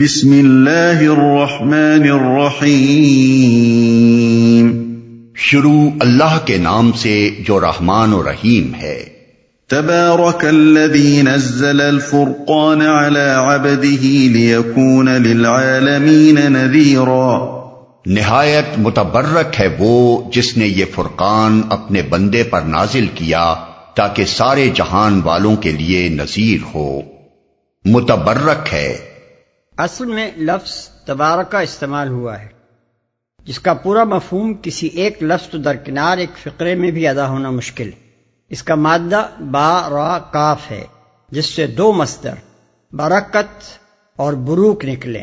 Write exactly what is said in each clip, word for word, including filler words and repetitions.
بسم اللہ الرحمن الرحیم۔ شروع اللہ کے نام سے جو رحمان و رحیم ہے۔ تبارک الذی نزل الفرقان علی عبده لیکون للعالمین نذیرا۔ نہایت متبرک ہے وہ جس نے یہ فرقان اپنے بندے پر نازل کیا تاکہ سارے جہان والوں کے لیے نذیر ہو۔ متبرک ہے، اصل میں لفظ تبارکہ استعمال ہوا ہے جس کا پورا مفہوم کسی ایک لفظ تو درکنار ایک فقرے میں بھی ادا ہونا مشکل۔ اس کا مادہ با را کاف ہے جس سے دو مصدر برکت اور بروک نکلے۔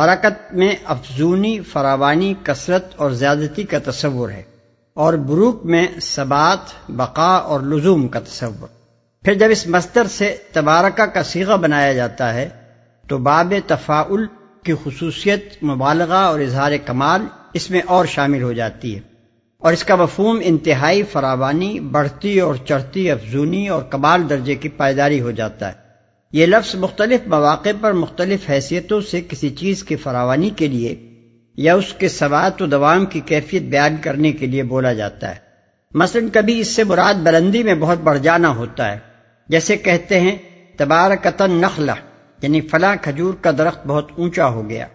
برکت میں افزونی، فراوانی، کثرت اور زیادتی کا تصور ہے، اور بروک میں ثبات، بقا اور لزوم کا تصور۔ پھر جب اس مصدر سے تبارکہ کا صیغہ بنایا جاتا ہے تو باب تفاعل کی خصوصیت مبالغہ اور اظہار کمال اس میں اور شامل ہو جاتی ہے، اور اس کا مفہوم انتہائی فراوانی، بڑھتی اور چڑھتی افزونی اور کمال درجے کی پائیداری ہو جاتا ہے۔ یہ لفظ مختلف مواقع پر مختلف حیثیتوں سے کسی چیز کی فراوانی کے لیے یا اس کے ثبات و دوام کی کیفیت بیان کرنے کے لیے بولا جاتا ہے۔ مثلا کبھی اس سے مراد بلندی میں بہت بڑھ جانا ہوتا ہے، جیسے کہتے ہیں تبارکتاً نخلہ، یعنی فلاں کھجور کا درخت بہت اونچا ہو گیا۔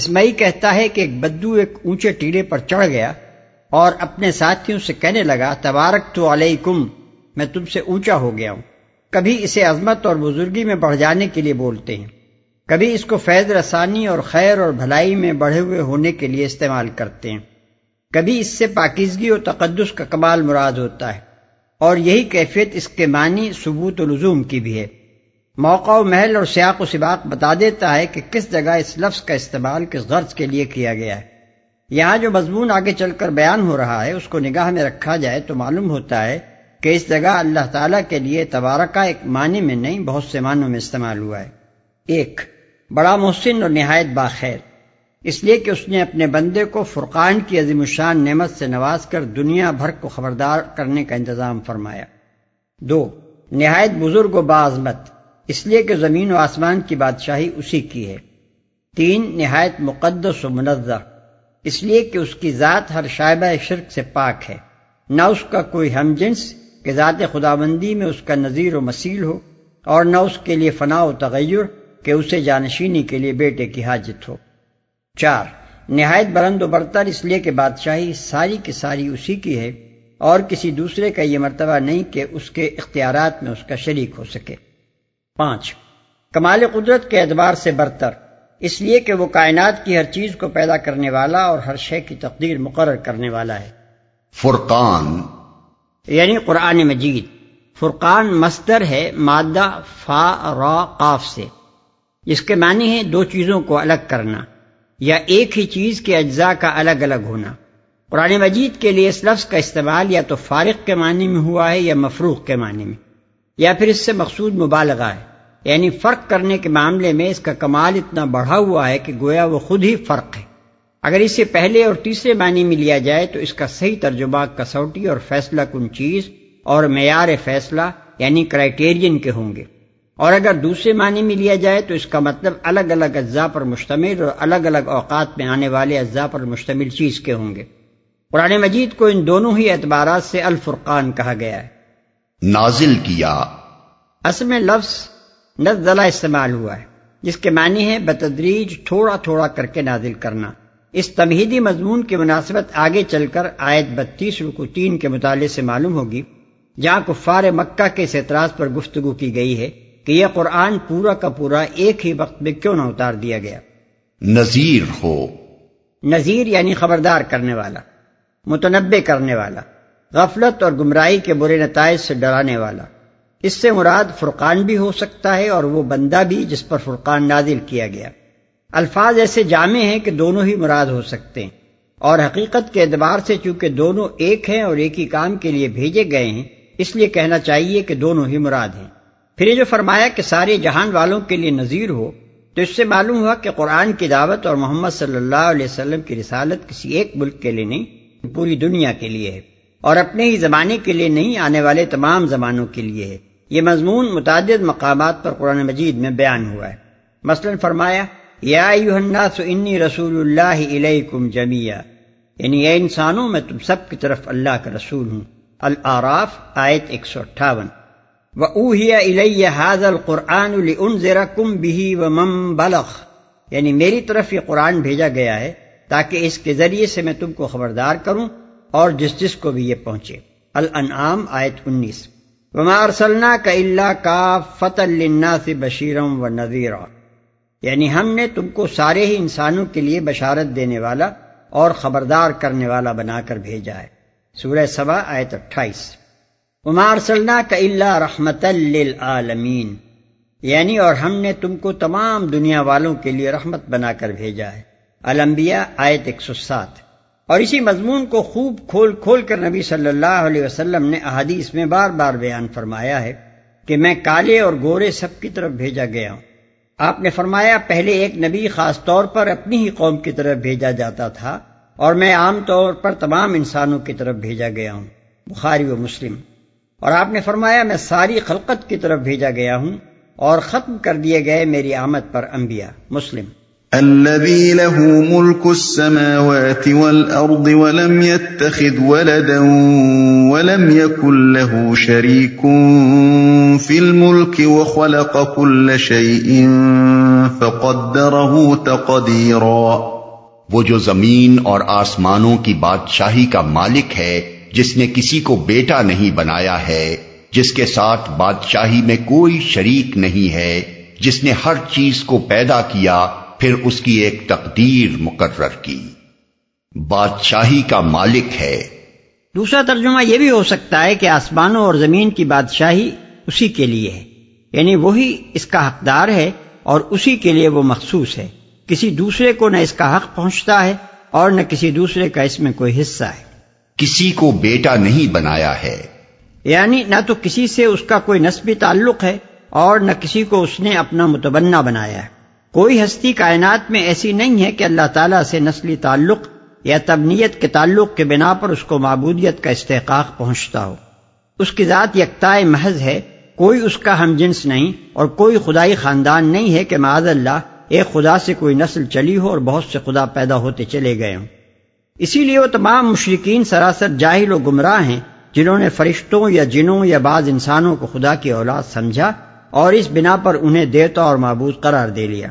اسماعیل کہتا ہے کہ ایک بدو ایک اونچے ٹیلے پر چڑھ گیا اور اپنے ساتھیوں سے کہنے لگا تبارک تو علیکم، میں تم سے اونچا ہو گیا ہوں۔ کبھی اسے عظمت اور بزرگی میں بڑھ جانے کے لیے بولتے ہیں، کبھی اس کو فیض رسانی اور خیر اور بھلائی میں بڑھے ہوئے ہونے کے لیے استعمال کرتے ہیں، کبھی اس سے پاکیزگی اور تقدس کا کمال مراد ہوتا ہے، اور یہی کیفیت اس کے معنی ثبوت و لزوم کی بھی ہے۔ موقع و محل اور سیاق و سباق بتا دیتا ہے کہ کس جگہ اس لفظ کا استعمال کس غرض کے لیے کیا گیا ہے۔ یہاں جو مضمون آگے چل کر بیان ہو رہا ہے اس کو نگاہ میں رکھا جائے تو معلوم ہوتا ہے کہ اس جگہ اللہ تعالیٰ کے لیے تبارکہ ایک معنی میں نہیں بہت سے معنوں میں استعمال ہوا ہے۔ ایک، بڑا محسن اور نہایت باخیر، اس لیے کہ اس نے اپنے بندے کو فرقان کی عظیم الشان نعمت سے نواز کر دنیا بھر کو خبردار کرنے کا انتظام فرمایا۔ دو، نہایت بزرگ و باعظمت، اس لیے کہ زمین و آسمان کی بادشاہی اسی کی ہے۔ تین، نہایت مقدس و منظر، اس لیے کہ اس کی ذات ہر شائبہ شرک سے پاک ہے، نہ اس کا کوئی ہم جنس کہ ذات خداوندی میں اس کا نظیر و مثیل ہو، اور نہ اس کے لیے فنا و تغیر کہ اسے جانشینی کے لیے بیٹے کی حاجت ہو۔ چار، نہایت بلند و برتر، اس لیے کہ بادشاہی ساری کی ساری اسی کی ہے اور کسی دوسرے کا یہ مرتبہ نہیں کہ اس کے اختیارات میں اس کا شریک ہو سکے۔ پانچ، کمال قدرت کے اعتبار سے برتر، اس لیے کہ وہ کائنات کی ہر چیز کو پیدا کرنے والا اور ہر شے کی تقدیر مقرر کرنے والا ہے۔ فرقان یعنی قرآن مجید۔ فرقان مصدر ہے مادہ فا را قاف سے، جس کے معنی ہے دو چیزوں کو الگ کرنا یا ایک ہی چیز کے اجزاء کا الگ الگ ہونا۔ قرآن مجید کے لیے اس لفظ کا استعمال یا تو فارق کے معنی میں ہوا ہے یا مفروق کے معنی میں، یا پھر اس سے مقصود مبالغہ ہے، یعنی فرق کرنے کے معاملے میں اس کا کمال اتنا بڑھا ہوا ہے کہ گویا وہ خود ہی فرق ہے۔ اگر اسے پہلے اور تیسرے معنی میں لیا جائے تو اس کا صحیح ترجمہ کسوٹی اور فیصلہ کن چیز اور معیار فیصلہ یعنی کرائٹیرین کے ہوں گے، اور اگر دوسرے معنی میں لیا جائے تو اس کا مطلب الگ الگ اجزاء پر مشتمل اور الگ الگ اوقات میں آنے والے اجزاء پر مشتمل چیز کے ہوں گے۔ قرآن مجید کو ان دونوں ہی اعتبارات سے الفرقان کہا گیا ہے۔ نازل کیا، اصل میں لفظ نزلہ استعمال ہوا ہے جس کے معنی ہے بتدریج، تھوڑا تھوڑا کر کے نازل کرنا۔ اس تمہیدی مضمون کی مناسبت آگے چل کر آیت بتیس رکو تین کے مطالعے سے معلوم ہوگی، جہاں کفار مکہ کے اس اعتراض پر گفتگو کی گئی ہے کہ یہ قرآن پورا کا پورا ایک ہی وقت میں کیوں نہ اتار دیا گیا۔ نذیر ہو، نذیر یعنی خبردار کرنے والا، متنبہ کرنے والا، غفلت اور گمراہی کے برے نتائج سے ڈرانے والا۔ اس سے مراد فرقان بھی ہو سکتا ہے اور وہ بندہ بھی جس پر فرقان نازل کیا گیا۔ الفاظ ایسے جامع ہیں کہ دونوں ہی مراد ہو سکتے ہیں، اور حقیقت کے اعتبار سے چونکہ دونوں ایک ہیں اور ایک ہی کام کے لیے بھیجے گئے ہیں، اس لیے کہنا چاہیے کہ دونوں ہی مراد ہیں۔ پھر یہ جو فرمایا کہ سارے جہان والوں کے لیے نذیر ہو، تو اس سے معلوم ہوا کہ قرآن کی دعوت اور محمد صلی اللہ علیہ وسلم کی رسالت کسی ایک ملک کے لیے نہیں، پوری دنیا کے لیے ہے، اور اپنے ہی زمانے کے لیے نہیں، آنے والے تمام زمانوں کے لیے ہے۔ یہ مضمون متعدد مقامات پر قرآن مجید میں بیان ہوا ہے۔ مثلا فرمایا یا ایھا الناس انی رسول اللہ الیکم جمیعا، یعنی اے انسانوں میں تم سب کی طرف اللہ کا رسول ہوں۔ الاعراف آیت ایک سو اٹھاون۔ وَأُوحِيَ إِلَيَّ هَذَا الْقُرْآنُ لِأُنذِرَكُمْ بِهِ وَمَنْ بَلَغَ، یعنی میری طرف یہ قرآن بھیجا گیا ہے تاکہ اس کے ذریعے سے میں تم کو خبردار کروں اور جس جس کو بھی یہ پہنچے۔ الانعام آیت انیس۔ وَمَا أَرْسَلْنَاكَ إِلَّا كَافَّةً لِلنَّاسِ بَشِيرًا وَنَذِيرًا، یعنی ہم نے تم کو سارے ہی انسانوں کے لیے بشارت دینے والا اور خبردار کرنے والا بنا کر بھیجا ہے۔ سورہ سبا آیت اٹھائیس۔ وَمَا أَرْسَلْنَاكَ إِلَّا رَحْمَةً لِلْعَالَمِينَ، یعنی اور ہم نے تم کو تمام دنیا والوں کے لیے رحمت بنا کر بھیجا ہے۔ الانبیاء آیت ایک سو سات۔ اور اسی مضمون کو خوب کھول کھول کر نبی صلی اللہ علیہ وسلم نے احادیث میں بار بار بیان فرمایا ہے کہ میں کالے اور گورے سب کی طرف بھیجا گیا ہوں۔ آپ نے فرمایا پہلے ایک نبی خاص طور پر اپنی ہی قوم کی طرف بھیجا جاتا تھا اور میں عام طور پر تمام انسانوں کی طرف بھیجا گیا ہوں، بخاری و مسلم۔ اور آپ نے فرمایا میں ساری خلقت کی طرف بھیجا گیا ہوں اور ختم کر دیے گئے میری آمد پر انبیاء، مسلم۔ الذي له ملك السماوات والأرض ولم يتخذ ولدا ولم يكن له شريك في الملك وخلق كل شيء فقدره تقديرا، وہ جو زمین اور آسمانوں کی بادشاہی کا مالک ہے جس نے کسی کو بیٹا نہیں بنایا ہے، جس کے ساتھ بادشاہی میں کوئی شریک نہیں ہے، جس نے ہر چیز کو پیدا کیا پھر اس کی ایک تقدیر مقرر کی، بادشاہی کا مالک ہے۔ دوسرا ترجمہ یہ بھی ہو سکتا ہے کہ آسمانوں اور زمین کی بادشاہی اسی کے لیے ہے، یعنی وہی اس کا حقدار ہے اور اسی کے لیے وہ مخصوص ہے، کسی دوسرے کو نہ اس کا حق پہنچتا ہے اور نہ کسی دوسرے کا اس میں کوئی حصہ ہے۔ کسی کو بیٹا نہیں بنایا ہے، یعنی نہ تو کسی سے اس کا کوئی نسبی تعلق ہے اور نہ کسی کو اس نے اپنا متبنہ بنایا ہے۔ کوئی ہستی کائنات میں ایسی نہیں ہے کہ اللہ تعالیٰ سے نسلی تعلق یا تبنیت کے تعلق کے بنا پر اس کو معبودیت کا استحقاق پہنچتا ہو۔ اس کی ذات یکتائے محض ہے، کوئی اس کا ہم جنس نہیں اور کوئی خدائی خاندان نہیں ہے کہ معاذ اللہ ایک خدا سے کوئی نسل چلی ہو اور بہت سے خدا پیدا ہوتے چلے گئے ہوں۔ اسی لیے وہ تمام مشرکین سراسر جاہل و گمراہ ہیں جنہوں نے فرشتوں یا جنوں یا بعض انسانوں کو خدا کی اولاد سمجھا اور اس بنا پر انہیں دیوتا اور معبود قرار دے لیا۔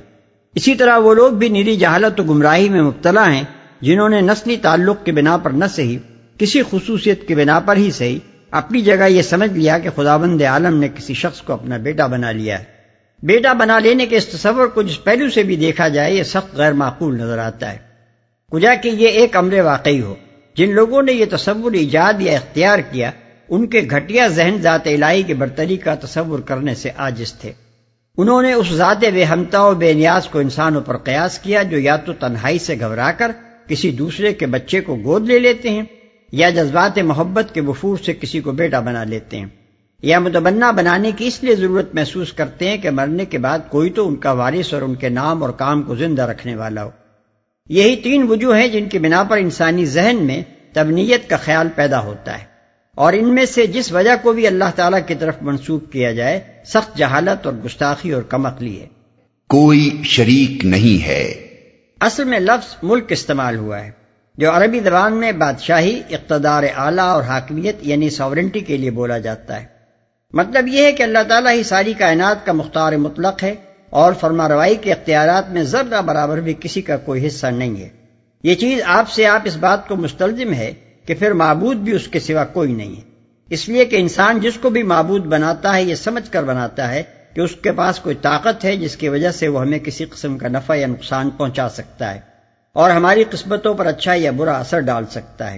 اسی طرح وہ لوگ بھی نیری جہالت و گمراہی میں مبتلا ہیں جنہوں نے نسلی تعلق کے بنا پر نہ صحیح، کسی خصوصیت کے بنا پر ہی صحیح، اپنی جگہ یہ سمجھ لیا کہ خداوند عالم نے کسی شخص کو اپنا بیٹا بنا لیا ہے۔ بیٹا بنا لینے کے اس تصور کو جس پہلو سے بھی دیکھا جائے یہ سخت غیر معقول نظر آتا ہے، کجا کہ یہ ایک امر واقعی ہو۔ جن لوگوں نے یہ تصور ایجاد یا اختیار کیا ان کے گھٹیا ذہن ذات الہی کے برتری کا تصور کرنے سے عاجز تھے۔ انہوں نے اس ذات بے ہمتا و بے نیاز کو انسانوں پر قیاس کیا جو یا تو تنہائی سے گھبرا کر کسی دوسرے کے بچے کو گود لے لیتے ہیں یا جذبات محبت کے وفور سے کسی کو بیٹا بنا لیتے ہیں، یا متبنہ بنانے کی اس لیے ضرورت محسوس کرتے ہیں کہ مرنے کے بعد کوئی تو ان کا وارث اور ان کے نام اور کام کو زندہ رکھنے والا ہو۔ یہی تین وجوہ ہیں جن کی بنا پر انسانی ذہن میں تبنیت کا خیال پیدا ہوتا ہے، اور ان میں سے جس وجہ کو بھی اللہ تعالیٰ کی طرف منسوب کیا جائے سخت جہالت اور گستاخی اور کم عقلی ہے۔ کوئی شریک نہیں ہے، اصل میں لفظ ملک استعمال ہوا ہے جو عربی زبان میں بادشاہی، اقتدار اعلیٰ اور حاکمیت یعنی ساورنٹی کے لیے بولا جاتا ہے۔ مطلب یہ ہے کہ اللہ تعالیٰ ہی ساری کائنات کا مختار مطلق ہے اور فرما روائی کے اختیارات میں ذرہ برابر بھی کسی کا کوئی حصہ نہیں ہے۔ یہ چیز آپ سے آپ اس بات کو مستلزم ہے کہ پھر معبود بھی اس کے سوا کوئی نہیں ہے، اس لیے کہ انسان جس کو بھی معبود بناتا ہے یہ سمجھ کر بناتا ہے کہ اس کے پاس کوئی طاقت ہے جس کی وجہ سے وہ ہمیں کسی قسم کا نفع یا نقصان پہنچا سکتا ہے اور ہماری قسمتوں پر اچھا یا برا اثر ڈال سکتا ہے۔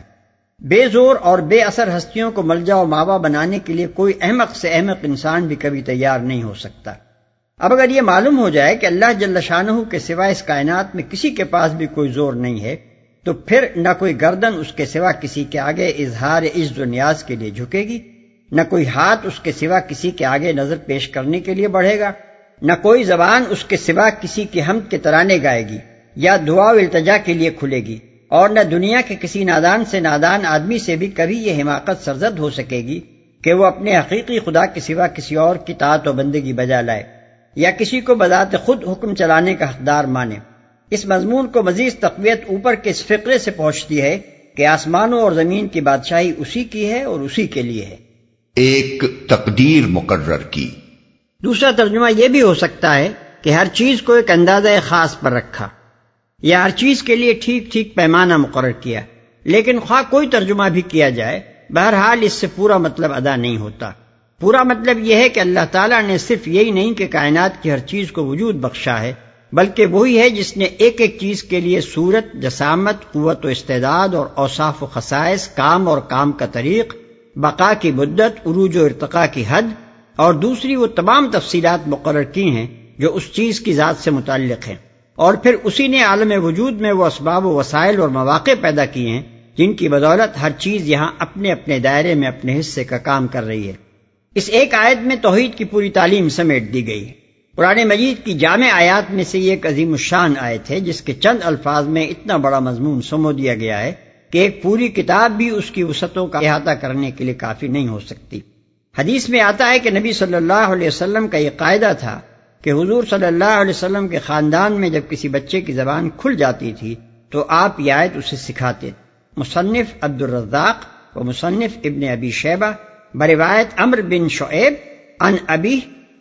بے زور اور بے اثر ہستیوں کو ملجا و ماوا بنانے کے لیے کوئی احمق سے احمق انسان بھی کبھی تیار نہیں ہو سکتا۔ اب اگر یہ معلوم ہو جائے کہ اللہ جل شانہ کے سوا اس کائنات میں کسی کے پاس بھی کوئی زور نہیں ہے تو پھر نہ کوئی گردن اس کے سوا کسی کے آگے اظہار عز و نیاز کے لیے جھکے گی، نہ کوئی ہاتھ اس کے سوا کسی کے آگے نظر پیش کرنے کے لیے بڑھے گا، نہ کوئی زبان اس کے سوا کسی کی حمد کے ترانے گائے گی یا دعا و التجا کے لیے کھلے گی، اور نہ دنیا کے کسی نادان سے نادان آدمی سے بھی کبھی یہ حماقت سرزد ہو سکے گی کہ وہ اپنے حقیقی خدا کے سوا کسی اور کی طاعت و بندگی بجا لائے۔ یا کسی کو بذات خود حکم چلانے کا حقدار مانے۔ اس مضمون کو مزید تقویت اوپر کے اس فقرے سے پہنچتی ہے کہ آسمانوں اور زمین کی بادشاہی اسی کی ہے اور اسی کے لیے ہے۔ ایک تقدیر مقرر کی۔ دوسرا ترجمہ یہ بھی ہو سکتا ہے کہ ہر چیز کو ایک اندازہ خاص پر رکھا، یا ہر چیز کے لیے ٹھیک ٹھیک پیمانہ مقرر کیا، لیکن خواہ کوئی ترجمہ بھی کیا جائے بہرحال اس سے پورا مطلب ادا نہیں ہوتا۔ پورا مطلب یہ ہے کہ اللہ تعالیٰ نے صرف یہی نہیں کہ کائنات کی ہر چیز کو وجود بخشا ہے، بلکہ وہی ہے جس نے ایک ایک چیز کے لیے صورت، جسامت، قوت و استعداد اور اوصاف و خصائص، کام اور کام کا طریق، بقا کی مدت، عروج و ارتقاء کی حد اور دوسری وہ تمام تفصیلات مقرر کی ہیں جو اس چیز کی ذات سے متعلق ہیں، اور پھر اسی نے عالم وجود میں وہ اسباب و وسائل اور مواقع پیدا کیے ہیں جن کی بدولت ہر چیز یہاں اپنے اپنے دائرے میں اپنے حصے کا کام کر رہی ہے۔ اس ایک آیت میں توحید کی پوری تعلیم سمیٹ دی گئی۔ قرآن مجید کی جامع آیات میں سے یہ ایک عظیم الشان آیت ہے جس کے چند الفاظ میں اتنا بڑا مضمون سمو دیا گیا ہے کہ ایک پوری کتاب بھی اس کی وسعتوں کا احاطہ کرنے کے لیے کافی نہیں ہو سکتی۔ حدیث میں آتا ہے کہ نبی صلی اللہ علیہ وسلم کا یہ قاعدہ تھا کہ حضور صلی اللہ علیہ وسلم کے خاندان میں جب کسی بچے کی زبان کھل جاتی تھی تو آپ یہ آیت اسے سکھاتے۔ مصنف عبد الرزاق و مصنف ابن ابی شیبہ بروایت عمرو بن شعیب ان ابی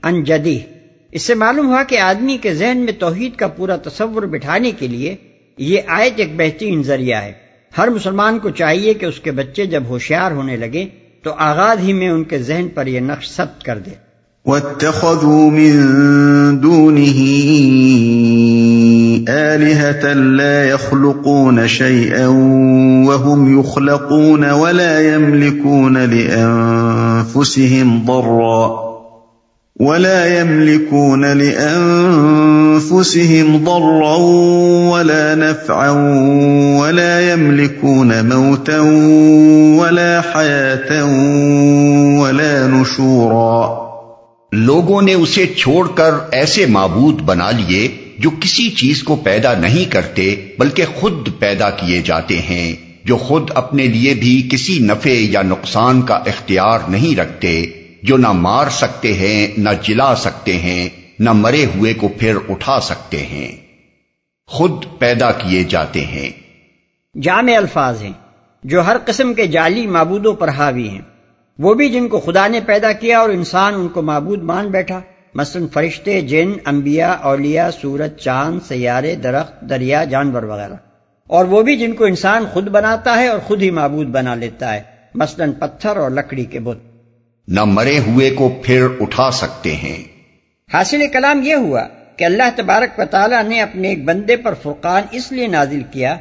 ان جدی۔ اس سے معلوم ہوا کہ آدمی کے ذہن میں توحید کا پورا تصور بٹھانے کے لیے یہ آیت ایک بہترین ذریعہ ہے۔ ہر مسلمان کو چاہیے کہ اس کے بچے جب ہوشیار ہونے لگے تو آغاز ہی میں ان کے ذہن پر یہ نقش ثبت کر دے۔ وَاتَّخَذُوا مِن دُونِهِ آلِهَةً لَا يَخْلُقُونَ شَيْئًا وَهُمْ يُخْلَقُونَ وَلَا يَمْلِكُونَ لِأَنفُسِهِمْ ضَرًّا ولا يملكون لأنفسهم ضرا ولا نفعا ولا يملكون موتا ولا حياة ولا نشورا۔ لوگوں نے اسے چھوڑ کر ایسے معبود بنا لیے جو کسی چیز کو پیدا نہیں کرتے بلکہ خود پیدا کیے جاتے ہیں، جو خود اپنے لیے بھی کسی نفع یا نقصان کا اختیار نہیں رکھتے، جو نہ مار سکتے ہیں، نہ جلا سکتے ہیں، نہ مرے ہوئے کو پھر اٹھا سکتے ہیں، خود پیدا کیے جاتے ہیں۔ جامع الفاظ ہیں جو ہر قسم کے جعلی معبودوں پر حاوی ہیں، وہ بھی جن کو خدا نے پیدا کیا اور انسان ان کو معبود مان بیٹھا، مثلا فرشتے، جن، انبیاء، اولیاء، سورج، چاند، سیارے، درخت، دریا، جانور وغیرہ، اور وہ بھی جن کو انسان خود بناتا ہے اور خود ہی معبود بنا لیتا ہے، مثلا پتھر اور لکڑی کے بت۔ نہ مرے ہوئے کو پھر اٹھا سکتے ہیں۔ حاصل کلام یہ ہوا کہ اللہ تبارک و تعالیٰ نے اپنے ایک بندے پر فرقان اس لیے نازل کیا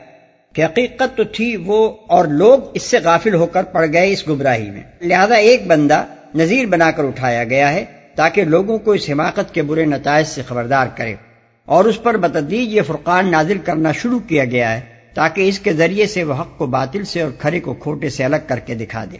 کہ حقیقت تو تھی وہ اور لوگ اس سے غافل ہو کر پڑ گئے اس گمراہی میں، لہذا ایک بندہ نذیر بنا کر اٹھایا گیا ہے تاکہ لوگوں کو اس حماقت کے برے نتائج سے خبردار کرے، اور اس پر بتدریج یہ فرقان نازل کرنا شروع کیا گیا ہے تاکہ اس کے ذریعے سے وہ حق کو باطل سے اور کھرے کو کھوٹے سے الگ کر کے دکھا دے۔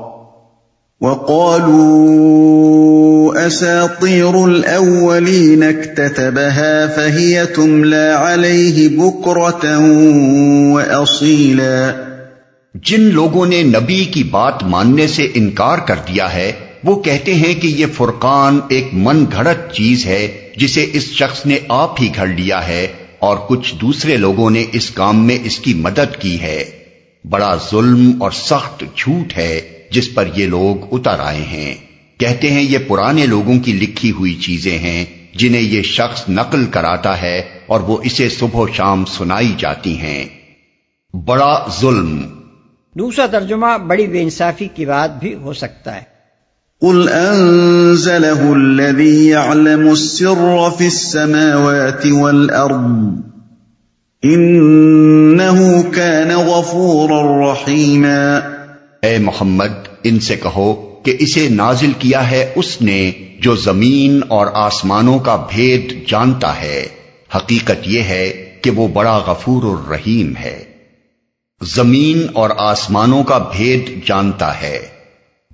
وَقَالُوا أَسَاطِيرُ الْأَوَّلِينَ اكْتَتَبَهَا فَهِيَ تُمْلَى عَلَيْهِ بُكْرَةً وَأَصِيلًا۔ جن لوگوں نے نبی کی بات ماننے سے انکار کر دیا ہے وہ کہتے ہیں کہ یہ فرقان ایک من گھڑت چیز ہے جسے اس شخص نے آپ ہی گھڑ لیا ہے، اور کچھ دوسرے لوگوں نے اس کام میں اس کی مدد کی ہے۔ بڑا ظلم اور سخت جھوٹ ہے جس پر یہ لوگ اتر آئے ہیں۔ کہتے ہیں یہ پرانے لوگوں کی لکھی ہوئی چیزیں ہیں جنہیں یہ شخص نقل کراتا ہے اور وہ اسے صبح و شام سنائی جاتی ہیں۔ بڑا ظلم۔ دوسرا ترجمہ بڑی بے انصافی کی بات بھی ہو سکتا ہے۔ قُلْ أَنزَلَهُ الَّذِي يَعْلَمُ السِّرَّ فِي السَّمَاوَاتِ وَالْأَرْضِ إِنَّهُ كَانَ غَفُورًا رَّحِيمًا۔ اے محمد، ان سے کہو کہ اسے نازل کیا ہے اس نے جو زمین اور آسمانوں کا بھید جانتا ہے، حقیقت یہ ہے کہ وہ بڑا غفور الرحیم ہے۔ زمین اور آسمانوں کا بھید جانتا ہے،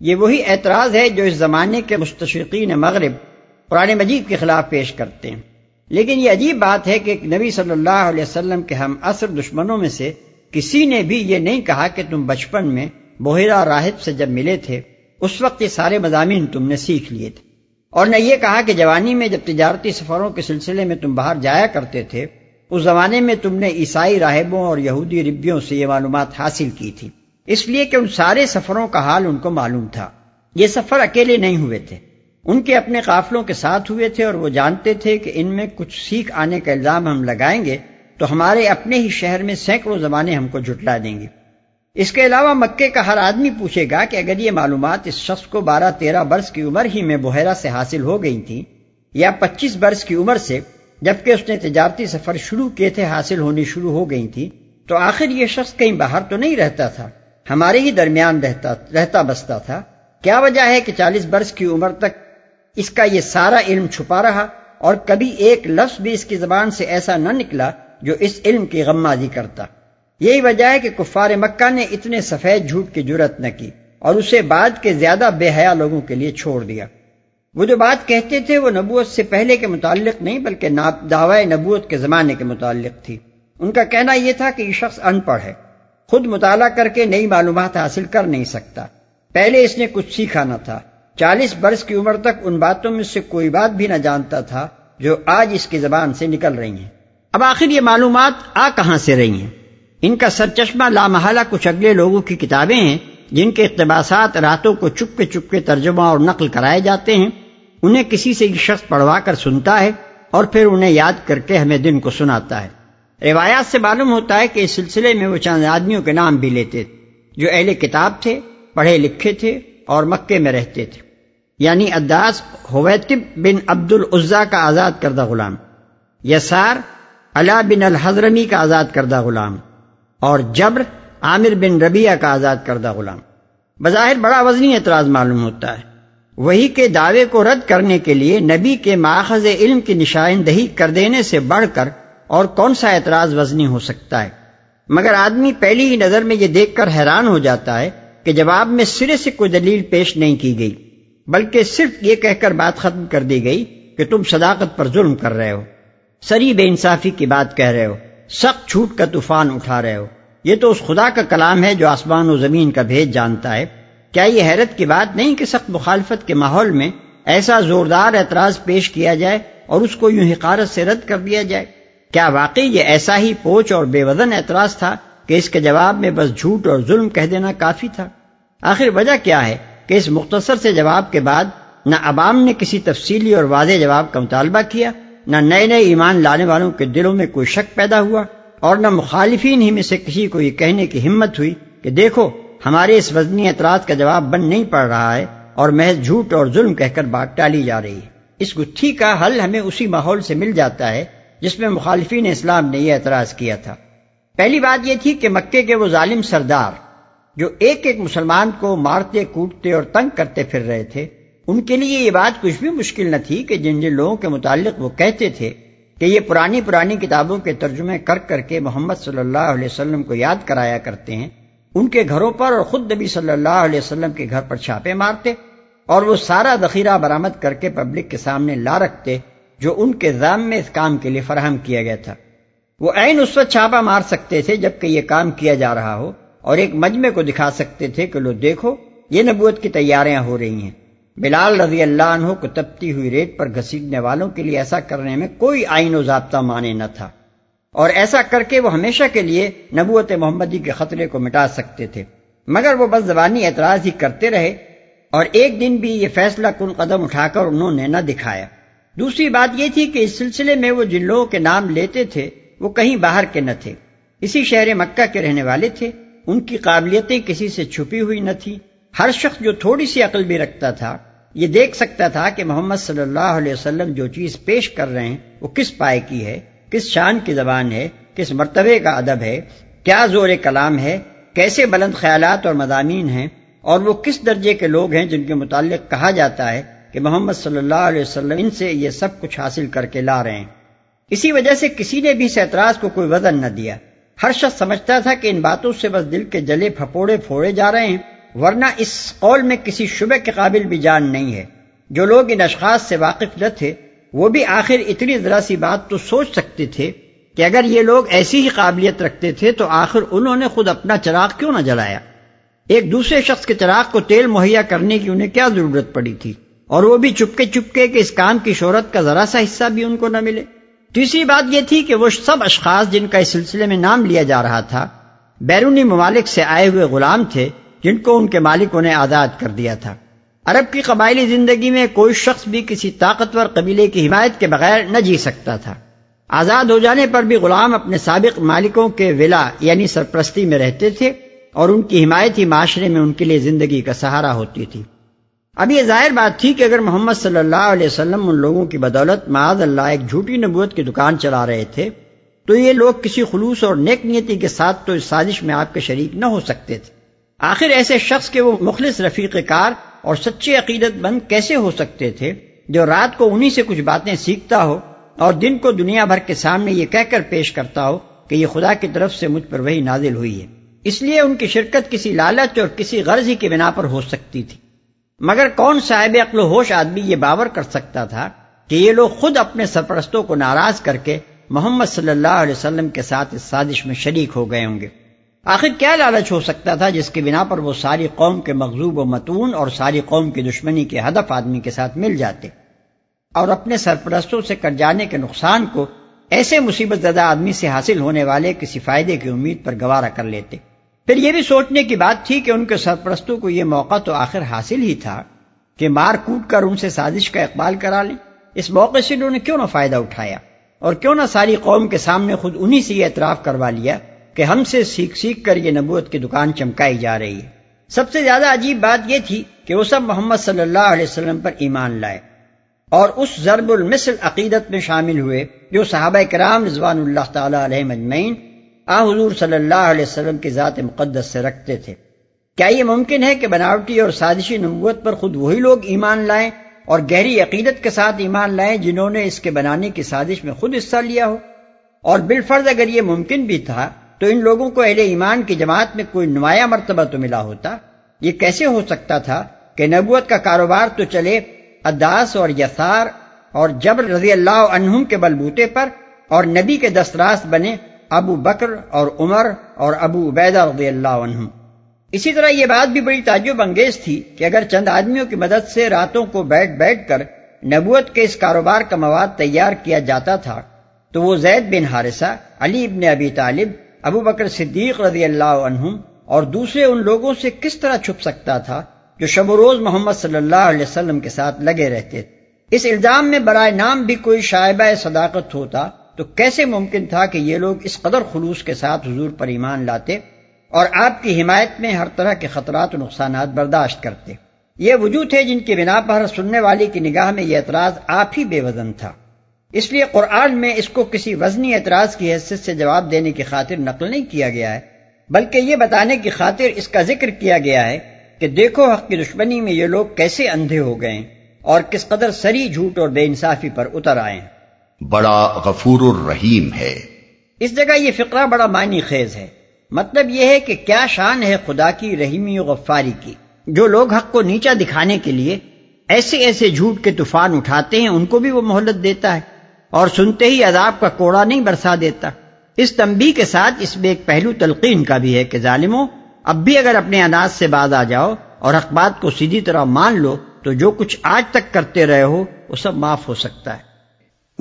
یہ وہی اعتراض ہے جو اس زمانے کے مستشرقین مغرب قرآن مجید کے خلاف پیش کرتے ہیں۔ لیکن یہ عجیب بات ہے کہ نبی صلی اللہ علیہ وسلم کے ہم عصر دشمنوں میں سے کسی نے بھی یہ نہیں کہا کہ تم بچپن میں بحیرہ راہب سے جب ملے تھے اس وقت یہ سارے مضامین تم نے سیکھ لیے تھے، اور نہ یہ کہا کہ جوانی میں جب تجارتی سفروں کے سلسلے میں تم باہر جایا کرتے تھے اس زمانے میں تم نے عیسائی راہبوں اور یہودی ربیوں سے یہ معلومات حاصل کی تھی، اس لیے کہ ان سارے سفروں کا حال ان کو معلوم تھا۔ یہ سفر اکیلے نہیں ہوئے تھے، ان کے اپنے قافلوں کے ساتھ ہوئے تھے، اور وہ جانتے تھے کہ ان میں کچھ سیکھ آنے کا الزام ہم لگائیں گے تو ہمارے اپنے ہی شہر میں سینکڑوں زبانیں ہم کو جھٹلا دیں گے۔ اس کے علاوہ مکے کا ہر آدمی پوچھے گا کہ اگر یہ معلومات اس شخص کو بارہ تیرہ برس کی عمر ہی میں بحیرہ سے حاصل ہو گئی تھیں یا پچیس برس کی عمر سے جبکہ اس نے تجارتی سفر شروع کیے تھے حاصل ہونی شروع ہو گئی تھی، تو آخر یہ شخص کہیں باہر تو نہیں رہتا تھا، ہمارے ہی درمیان رہتا رہتا بستا تھا، کیا وجہ ہے کہ چالیس برس کی عمر تک اس کا یہ سارا علم چھپا رہا اور کبھی ایک لفظ بھی اس کی زبان سے ایسا نہ نکلا جو اس علم کی غمازی کرتا۔ یہی وجہ ہے کہ کفار مکہ نے اتنے سفید جھوٹ کی جرت نہ کی اور اسے بعد کے زیادہ بے حیا لوگوں کے لیے چھوڑ دیا۔ وہ جو بات کہتے تھے وہ نبوت سے پہلے کے متعلق نہیں بلکہ دعوی نبوت کے زمانے کے متعلق تھی۔ ان کا کہنا یہ تھا کہ یہ شخص ان پڑھ ہے، خود مطالعہ کر کے نئی معلومات حاصل کر نہیں سکتا، پہلے اس نے کچھ سیکھا نہ تھا، چالیس برس کی عمر تک ان باتوں میں سے کوئی بات بھی نہ جانتا تھا جو آج اس کی زبان سے نکل رہی ہیں۔ اب آخر یہ معلومات آ کہاں سے رہی ہیں؟ ان کا سرچشمہ لامحالہ کچھ اگلے لوگوں کی کتابیں ہیں جن کے اقتباسات راتوں کو چپ کے چپ کے ترجمہ اور نقل کرائے جاتے ہیں، انہیں کسی سے یہ شخص پڑھوا کر سنتا ہے اور پھر انہیں یاد کر کے ہمیں دن کو سناتا ہے۔ روایات سے معلوم ہوتا ہے کہ اس سلسلے میں وہ چند آدمیوں کے نام بھی لیتے تھے جو اہل کتاب تھے، پڑھے لکھے تھے اور مکے میں رہتے تھے، یعنی عداس ہویتب بن عبد العزا کا آزاد کردہ غلام، یسار علا بن الحضرمی کا آزاد کردہ غلام، اور جبر عامر بن ربیعہ کا آزاد کردہ غلام۔ بظاہر بڑا وزنی اعتراض معلوم ہوتا ہے، وہی کے دعوے کو رد کرنے کے لیے نبی کے ماخذ علم کی نشاندہی کر دینے سے بڑھ کر اور کون سا اعتراض وزنی ہو سکتا ہے، مگر آدمی پہلی ہی نظر میں یہ دیکھ کر حیران ہو جاتا ہے کہ جواب میں سرے سے کوئی دلیل پیش نہیں کی گئی بلکہ صرف یہ کہہ کر بات ختم کر دی گئی کہ تم صداقت پر ظلم کر رہے ہو، سری بے انصافی کی بات کہہ رہے ہو، سخت چھوٹ کا طوفان اٹھا رہے ہو، یہ تو اس خدا کا کلام ہے جو آسمان و زمین کا بھید جانتا ہے۔ کیا یہ حیرت کی بات نہیں کہ سخت مخالفت کے ماحول میں ایسا زوردار اعتراض پیش کیا جائے اور اس کو یوں حقارت سے رد کر دیا جائے؟ کیا واقعی یہ ایسا ہی پوچھ اور بے وزن اعتراض تھا کہ اس کے جواب میں بس جھوٹ اور ظلم کہہ دینا کافی تھا؟ آخر وجہ کیا ہے کہ اس مختصر سے جواب کے بعد نہ عوام نے کسی تفصیلی اور واضح جواب کا مطالبہ کیا، نہ نئے نئے ایمان لانے والوں کے دلوں میں کوئی شک پیدا ہوا، اور نہ مخالفین ہی میں سے کسی کو یہ کہنے کی ہمت ہوئی کہ دیکھو ہمارے اس وزنی اعتراض کا جواب بن نہیں پڑ رہا ہے اور محض جھوٹ اور ظلم کہہ کر بات ٹالی جا رہی ہے۔ اس گتھی کا حل ہمیں اسی ماحول سے مل جاتا ہے جس میں مخالفین اسلام نے یہ اعتراض کیا تھا۔ پہلی بات یہ تھی کہ مکے کے وہ ظالم سردار جو ایک ایک مسلمان کو مارتے کوٹتے اور تنگ کرتے پھر رہے تھے، ان کے لیے یہ بات کچھ بھی مشکل نہ تھی کہ جن جن لوگوں کے متعلق وہ کہتے تھے کہ یہ پرانی پرانی کتابوں کے ترجمے کر کر کے محمد صلی اللہ علیہ وسلم کو یاد کرایا کرتے ہیں، ان کے گھروں پر اور خود نبی صلی اللہ علیہ وسلم کے گھر پر چھاپے مارتے اور وہ سارا ذخیرہ برآمد کر کے پبلک کے سامنے لا رکھتے جو ان کے ذمہ میں اس کام کے لیے فراہم کیا گیا تھا۔ وہ عین اس وقت چھاپا مار سکتے تھے جبکہ یہ کام کیا جا رہا ہو، اور ایک مجمع کو دکھا سکتے تھے کہ لو دیکھو یہ نبوت کی تیاریاں ہو رہی ہیں۔ بلال رضی اللہ عنہ کو تپتی ہوئی ریت پر گھسیٹنے والوں کے لیے ایسا کرنے میں کوئی آئین و ضابطہ مانے نہ تھا، اور ایسا کر کے وہ ہمیشہ کے لیے نبوت محمدی کے خطرے کو مٹا سکتے تھے، مگر وہ بس زبانی اعتراض ہی کرتے رہے اور ایک دن بھی یہ فیصلہ کن قدم اٹھا کر انہوں نے نہ دکھایا۔ دوسری بات یہ تھی کہ اس سلسلے میں وہ جن لوگوں کے نام لیتے تھے وہ کہیں باہر کے نہ تھے، اسی شہر مکہ کے رہنے والے تھے، ان کی قابلیتیں کسی سے چھپی ہوئی نہ تھی۔ ہر شخص جو تھوڑی سی عقل بھی رکھتا تھا یہ دیکھ سکتا تھا کہ محمد صلی اللہ علیہ وسلم جو چیز پیش کر رہے ہیں وہ کس پائے کی ہے، کس شان کی زبان ہے، کس مرتبے کا ادب ہے، کیا زور کلام ہے، کیسے بلند خیالات اور مضامین ہیں، اور وہ کس درجے کے لوگ ہیں جن کے متعلق کہا جاتا ہے کہ محمد صلی اللہ علیہ وسلم ان سے یہ سب کچھ حاصل کر کے لا رہے ہیں۔ اسی وجہ سے کسی نے بھی اس اعتراض کو کوئی وزن نہ دیا، ہر شخص سمجھتا تھا کہ ان باتوں سے بس دل کے جلے پھپوڑے پھوڑے جا رہے ہیں، ورنہ اس قول میں کسی شبہ کے قابل بھی جان نہیں ہے۔ جو لوگ ان اشخاص سے واقف نہ تھے وہ بھی آخر اتنی ذرا سی بات تو سوچ سکتے تھے کہ اگر یہ لوگ ایسی ہی قابلیت رکھتے تھے تو آخر انہوں نے خود اپنا چراغ کیوں نہ جلایا؟ ایک دوسرے شخص کے چراغ کو تیل مہیا کرنے کی انہیں کیا ضرورت پڑی تھی، اور وہ بھی چپکے چپکے کہ اس کام کی شہرت کا ذرا سا حصہ بھی ان کو نہ ملے۔ تیسری بات یہ تھی کہ وہ سب اشخاص جن کا اس سلسلے میں نام لیا جا رہا تھا بیرونی ممالک سے آئے ہوئے غلام تھے جن کو ان کے مالکوں نے آزاد کر دیا تھا۔ عرب کی قبائلی زندگی میں کوئی شخص بھی کسی طاقتور قبیلے کی حمایت کے بغیر نہ جی سکتا تھا۔ آزاد ہو جانے پر بھی غلام اپنے سابق مالکوں کے ولا یعنی سرپرستی میں رہتے تھے، اور ان کی حمایت ہی معاشرے میں ان کے لیے زندگی کا سہارا ہوتی تھی۔ اب یہ ظاہر بات تھی کہ اگر محمد صلی اللہ علیہ وسلم ان لوگوں کی بدولت معاذ اللہ ایک جھوٹی نبوت کی دکان چلا رہے تھے تو یہ لوگ کسی خلوص اور نیک نیتی کے ساتھ تو اس سازش میں آپ کے شریک نہ ہو سکتے تھے۔ آخر ایسے شخص کے وہ مخلص رفیق کار اور سچے عقیدت مند کیسے ہو سکتے تھے جو رات کو انہی سے کچھ باتیں سیکھتا ہو اور دن کو دنیا بھر کے سامنے یہ کہہ کر پیش کرتا ہو کہ یہ خدا کی طرف سے مجھ پر وحی نازل ہوئی ہے؟ اس لیے ان کی شرکت کسی لالچ اور کسی غرض ہی کی بنا پر ہو سکتی تھی، مگر کون صاحب عقل و ہوش آدمی یہ باور کر سکتا تھا کہ یہ لوگ خود اپنے سرپرستوں کو ناراض کر کے محمد صلی اللہ علیہ وسلم کے ساتھ اس سازش میں شریک ہو گئے ہوں گے؟ آخر کیا لالچ ہو سکتا تھا جس کی بنا پر وہ ساری قوم کے مغضوب و متون اور ساری قوم کی دشمنی کے ہدف آدمی کے ساتھ مل جاتے اور اپنے سرپرستوں سے کر جانے کے نقصان کو ایسے مصیبت زدہ آدمی سے حاصل ہونے والے کسی فائدے کی امید پر گوارا کر لیتے؟ پھر یہ بھی سوچنے کی بات تھی کہ ان کے سرپرستوں کو یہ موقع تو آخر حاصل ہی تھا کہ مار کوٹ کر ان سے سازش کا اقبال کرا لیں۔ اس موقع سے انہوں نے کیوں نہ فائدہ اٹھایا اور کیوں نہ ساری قوم کے سامنے خود انہی سے یہ اعتراف کروا لیا کہ ہم سے سیکھ سیکھ کر یہ نبوت کی دکان چمکائی جا رہی ہے۔ سب سے زیادہ عجیب بات یہ تھی کہ وہ سب محمد صلی اللہ علیہ وسلم پر ایمان لائے اور اس ضرب المثل عقیدت میں شامل ہوئے جو صحابہ کرام رضوان اللہ تعالی علیہم اجمعین آ حضور صلی اللہ علیہ وسلم کی ذات مقدس سے رکھتے تھے۔ کیا یہ ممکن ہے کہ بناوٹی اور سازشی نبوت پر خود وہی لوگ ایمان لائیں اور گہری عقیدت کے ساتھ ایمان لائیں جنہوں نے اس کے بنانے کی سازش میں خود حصہ لیا ہو؟ اور بالفرض اگر یہ ممکن بھی تھا تو ان لوگوں کو اہل ایمان کی جماعت میں کوئی نمایاں مرتبہ تو ملا ہوتا۔ یہ کیسے ہو سکتا تھا کہ نبوت کا کاروبار تو چلے عداس اور یسار اور جبر رضی اللہ عنہم کے بلبوتے پر، اور نبی کے دست راست بنے ابو بکر اور عمر اور ابو عبیدہ رضی اللہ عنہم۔ اسی طرح یہ بات بھی بڑی تعجب انگیز تھی کہ اگر چند آدمیوں کی مدد سے راتوں کو بیٹھ بیٹھ کر نبوت کے اس کاروبار کا مواد تیار کیا جاتا تھا تو وہ زید بن حارثہ، علی ابن ابی طالب، ابو بکر صدیق رضی اللہ عنہم اور دوسرے ان لوگوں سے کس طرح چھپ سکتا تھا جو شب و روز محمد صلی اللہ علیہ وسلم کے ساتھ لگے رہتے تھے۔ اس الزام میں برائے نام بھی کوئی شائبہ صداقت ہوتا تو کیسے ممکن تھا کہ یہ لوگ اس قدر خلوص کے ساتھ حضور پر ایمان لاتے اور آپ کی حمایت میں ہر طرح کے خطرات و نقصانات برداشت کرتے؟ یہ وجوہ تھے جن کی بنا پر سننے والے کی نگاہ میں یہ اعتراض آپ ہی بے وزن تھا۔ اس لیے قرآن میں اس کو کسی وزنی اعتراض کی حیثیت سے جواب دینے کی خاطر نقل نہیں کیا گیا ہے، بلکہ یہ بتانے کی خاطر اس کا ذکر کیا گیا ہے کہ دیکھو حق کی دشمنی میں یہ لوگ کیسے اندھے ہو گئے اور کس قدر سری جھوٹ اور بے انصافی پر اتر آئے۔ بڑا غفور الرحیم ہے۔ اس جگہ یہ فقرہ بڑا معنی خیز ہے۔ مطلب یہ ہے کہ کیا شان ہے خدا کی رحیمی و غفاری کی، جو لوگ حق کو نیچا دکھانے کے لیے ایسے ایسے جھوٹ کے طوفان اٹھاتے ہیں ان کو بھی وہ مہلت دیتا ہے اور سنتے ہی عذاب کا کوڑا نہیں برسا دیتا۔ اس تنبیہ کے ساتھ اس میں ایک پہلو تلقین کا بھی ہے کہ ظالموں، اب بھی اگر اپنے انداز سے باز آ جاؤ اور حق بات کو سیدھی طرح مان لو تو جو کچھ آج تک کرتے رہے ہو وہ سب معاف ہو سکتا ہے۔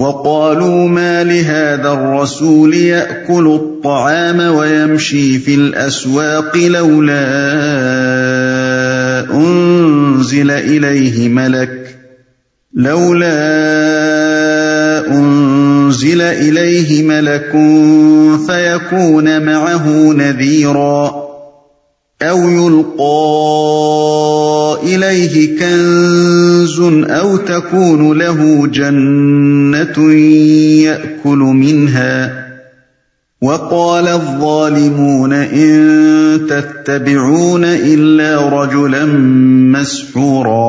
وَقَالُوا مَا لِهَذَا الرَّسُولِ يَأْكُلُ الطَّعَامَ وَيَمْشِي فِي الْأَسْوَاقِ لَوْلَا أُنْزِلَ إِلَيْهِ مَلَكٌ لَوْلَا أُنْزِلَ إِلَيْهِ مَلَكٌ فَيَكُونَ مَعَهُ نَذِيرًا أَوْ يُلْقَى إِلَيْهِ كَنْزٌ أَوْ تَكُونُ لَهُ جَنَّةٌ يَأْكُلُ مِنْهَا وَقَالَ الظَّالِمُونَ إِن تَتَّبِعُونَ إِلَّا رَجُلًا مَسْحُورًا۔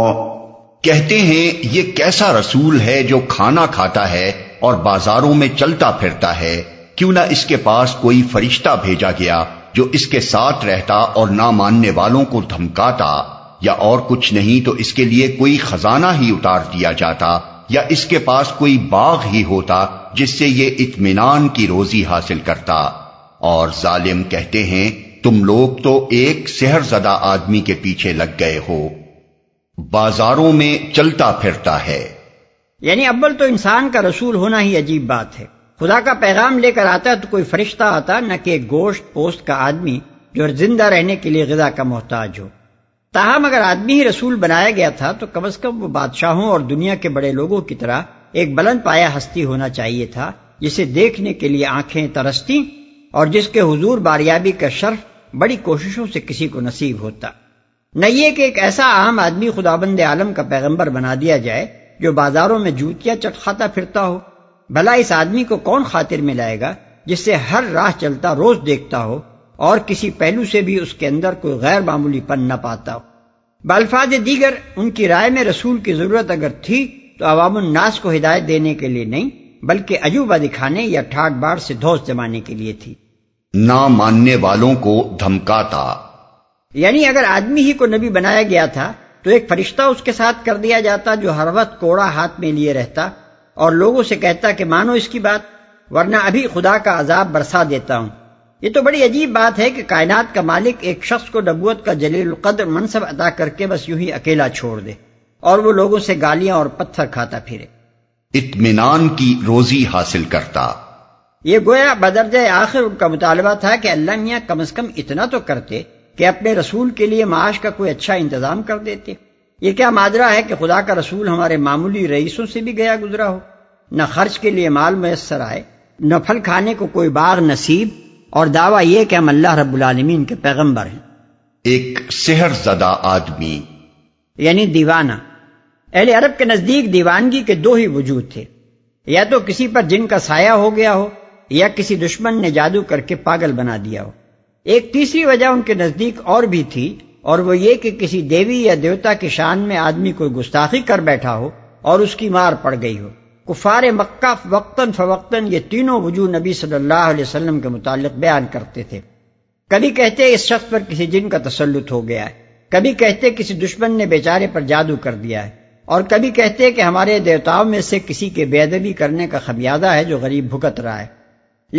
کہتے ہیں یہ کیسا رسول ہے جو کھانا کھاتا ہے اور بازاروں میں چلتا پھرتا ہے، کیوں نہ اس کے پاس کوئی فرشتہ بھیجا گیا جو اس کے ساتھ رہتا اور نہ ماننے والوں کو دھمکاتا یا اور کچھ نہیں تو اس کے لیے کوئی خزانہ ہی اتار دیا جاتا یا اس کے پاس کوئی باغ ہی ہوتا جس سے یہ اطمینان کی روزی حاصل کرتا۔ اور ظالم کہتے ہیں تم لوگ تو ایک سحر زدہ آدمی کے پیچھے لگ گئے ہو، بازاروں میں چلتا پھرتا ہے۔ یعنی اول تو انسان کا رسول ہونا ہی عجیب بات ہے، خدا کا پیغام لے کر آتا ہے تو کوئی فرشتہ آتا، نہ کہ گوشت پوست کا آدمی جو زندہ رہنے کے لیے غذا کا محتاج ہو۔ تاہم اگر آدمی ہی رسول بنایا گیا تھا تو کم از کم وہ بادشاہوں اور دنیا کے بڑے لوگوں کی طرح ایک بلند پایا ہستی ہونا چاہیے تھا، جسے دیکھنے کے لیے آنکھیں ترستی اور جس کے حضور باریابی کا شرف بڑی کوششوں سے کسی کو نصیب ہوتا، نہ یہ کہ ایک ایسا عام آدمی خداوند عالم کا پیغمبر بنا دیا جائے جو بازاروں میں جوتیاں چٹخاتا پھرتا ہو۔ بھلا اس آدمی کو کون خاطر میں لائے گا جس سے ہر راہ چلتا روز دیکھتا ہو اور کسی پہلو سے بھی اس کے اندر کوئی غیر معمولی پن نہ پاتا ہو۔ بالفاظ دیگر ان کی رائے میں رسول کی ضرورت اگر تھی تو عوام الناس کو ہدایت دینے کے لیے نہیں، بلکہ عجوبہ دکھانے یا ٹھاٹ باڑ سے دھوس جمانے کے لیے تھی۔ نہ ماننے والوں کو دھمکاتا، یعنی اگر آدمی ہی کو نبی بنایا گیا تھا تو ایک فرشتہ اس کے ساتھ کر دیا جاتا جو ہر وقت کوڑا ہاتھ میں لیے رہتا اور لوگوں سے کہتا کہ مانو اس کی بات، ورنہ ابھی خدا کا عذاب برسا دیتا ہوں۔ یہ تو بڑی عجیب بات ہے کہ کائنات کا مالک ایک شخص کو نبوت کا جلیل القدر منصب عطا کر کے بس یوں ہی اکیلا چھوڑ دے اور وہ لوگوں سے گالیاں اور پتھر کھاتا پھرے۔ اطمینان کی روزی حاصل کرتا، یہ گویا بدرجہ آخر ان کا مطالبہ تھا کہ اللہ میاں کم از کم اتنا تو کرتے کہ اپنے رسول کے لیے معاش کا کوئی اچھا انتظام کر دیتے۔ یہ کیا ماجرا ہے کہ خدا کا رسول ہمارے معمولی رئیسوں سے بھی گیا گزرا ہو، نہ خرچ کے لیے مال میسر آئے، نہ پھل کھانے کو کوئی باغ نصیب، اور دعویٰ یہ کہ ہم اللہ رب العالمین کے پیغمبر ہیں۔ ایک سحر زدہ آدمی یعنی دیوانہ۔ اہل عرب کے نزدیک دیوانگی کے دو ہی وجود تھے، یا تو کسی پر جن کا سایہ ہو گیا ہو یا کسی دشمن نے جادو کر کے پاگل بنا دیا ہو۔ ایک تیسری وجہ ان کے نزدیک اور بھی تھی، اور وہ یہ کہ کسی دیوی یا دیوتا کی شان میں آدمی کوئی گستاخی کر بیٹھا ہو اور اس کی مار پڑ گئی ہو۔ کفار مکہ وقتاً فوقتاً یہ تینوں وجوہ نبی صلی اللہ علیہ وسلم کے متعلق بیان کرتے تھے۔ کبھی کہتے اس شخص پر کسی جن کا تسلط ہو گیا ہے، کبھی کہتے کسی دشمن نے بیچارے پر جادو کر دیا ہے، اور کبھی کہتے کہ ہمارے دیوتاؤں میں سے کسی کے بے ادبی کرنے کا خمیازہ ہے جو غریب بھگت رہا ہے۔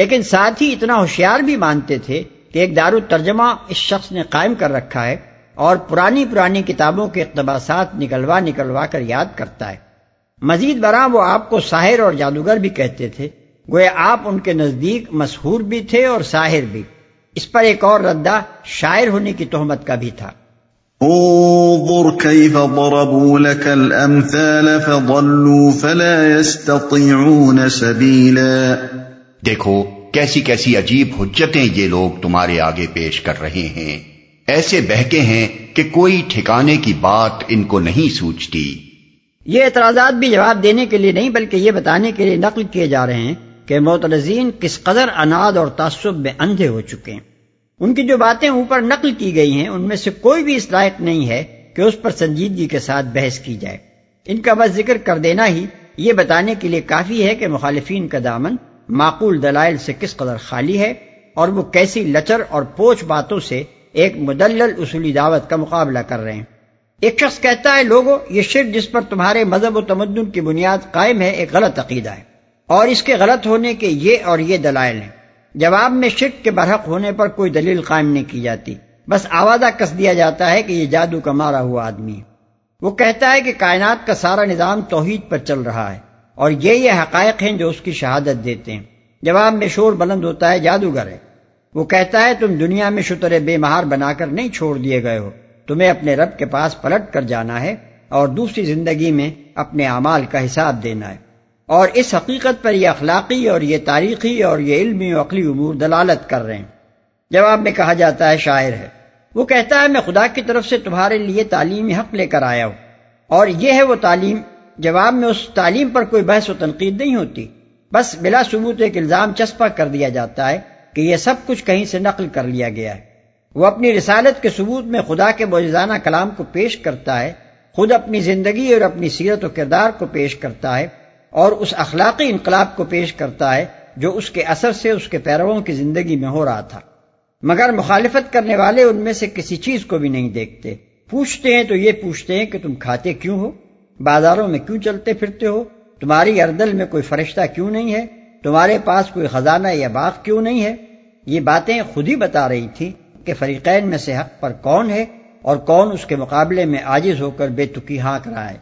لیکن ساتھ ہی اتنا ہوشیار بھی مانتے تھے کہ ایک دار الترجمہ اس شخص نے قائم کر رکھا ہے اور پرانی پرانی کتابوں کے اقتباسات نکلوا نکلوا کر یاد کرتا ہے۔ مزید برآں وہ آپ کو ساحر اور جادوگر بھی کہتے تھے، گویا آپ ان کے نزدیک مسحور بھی تھے اور ساحر بھی۔ اس پر ایک اور ردہ شاعر ہونے کی تہمت کا بھی تھا۔ انظر كيف ضربوا لك الامثال فضلوا فلا يستطيعون سبيلا، دیکھو کیسی کیسی عجیب حجتیں یہ لوگ تمہارے آگے پیش کر رہے ہیں، ایسے بہکے ہیں کہ کوئی ٹھکانے کی بات ان کو نہیں سوچتی۔ یہ اعتراضات بھی جواب دینے کے لیے نہیں بلکہ یہ بتانے کے لیے نقل کیے جا رہے ہیں کہ معترضین کس قدر اناد اور تعصب میں اندھے ہو چکے ہیں۔ ان کی جو باتیں اوپر نقل کی گئی ہیں ان میں سے کوئی بھی اس لائق نہیں ہے کہ اس پر سنجیدگی کے ساتھ بحث کی جائے۔ ان کا بس ذکر کر دینا ہی یہ بتانے کے لیے کافی ہے کہ مخالفین کا دامن معقول دلائل سے کس قدر خالی ہے اور وہ کیسی لچر اور پوچھ باتوں سے ایک مدلل اصولی دعوت کا مقابلہ کر رہے ہیں۔ ایک شخص کہتا ہے لوگوں یہ شرک جس پر تمہارے مذہب و تمدن کی بنیاد قائم ہے ایک غلط عقیدہ ہے، اور اس کے غلط ہونے کے یہ اور یہ دلائل ہیں۔ جواب میں شرک کے برحق ہونے پر کوئی دلیل قائم نہیں کی جاتی، بس آوازہ کس دیا جاتا ہے کہ یہ جادو کا مارا ہوا آدمی ہے۔ وہ کہتا ہے کہ کائنات کا سارا نظام توحید پر چل رہا ہے اور یہ یہ حقائق ہیں جو اس کی شہادت دیتے ہیں۔ جواب میں شور بلند ہوتا ہے جادوگر ہے۔ وہ کہتا ہے تم دنیا میں شتر بے مہار بنا کر نہیں چھوڑ دیے گئے ہو، تمہیں اپنے رب کے پاس پلٹ کر جانا ہے اور دوسری زندگی میں اپنے اعمال کا حساب دینا ہے۔ اور اس حقیقت پر یہ اخلاقی اور یہ تاریخی اور یہ علمی و عقلی امور دلالت کر رہے ہیں۔ جواب میں کہا جاتا ہے شاعر ہے۔ وہ کہتا ہے میں خدا کی طرف سے تمہارے لیے تعلیم حق لے کر آیا ہوں اور یہ ہے وہ تعلیم۔ جواب میں اس تعلیم پر کوئی بحث و تنقید نہیں ہوتی، بس بلا ثبوت ایک الزام چسپا کر دیا جاتا ہے کہ یہ سب کچھ کہیں سے نقل کر لیا گیا ہے۔ وہ اپنی رسالت کے ثبوت میں خدا کے معجزانہ کلام کو پیش کرتا ہے، خود اپنی زندگی اور اپنی سیرت و کردار کو پیش کرتا ہے اور اس اخلاقی انقلاب کو پیش کرتا ہے جو اس کے اثر سے اس کے پیرووں کی زندگی میں ہو رہا تھا۔ مگر مخالفت کرنے والے ان میں سے کسی چیز کو بھی نہیں دیکھتے۔ پوچھتے ہیں تو یہ پوچھتے ہیں کہ تم کھاتے کیوں ہو، بازاروں میں کیوں چلتے پھرتے ہو، تمہاری اردل میں کوئی فرشتہ کیوں نہیں ہے، تمہارے پاس کوئی خزانہ یا باغ کیوں نہیں ہے۔ یہ باتیں خود ہی بتا رہی تھیں کہ فریقین میں سے حق پر کون ہے اور کون اس کے مقابلے میں عاجز ہو کر بے تکی ہانک رہا ہے۔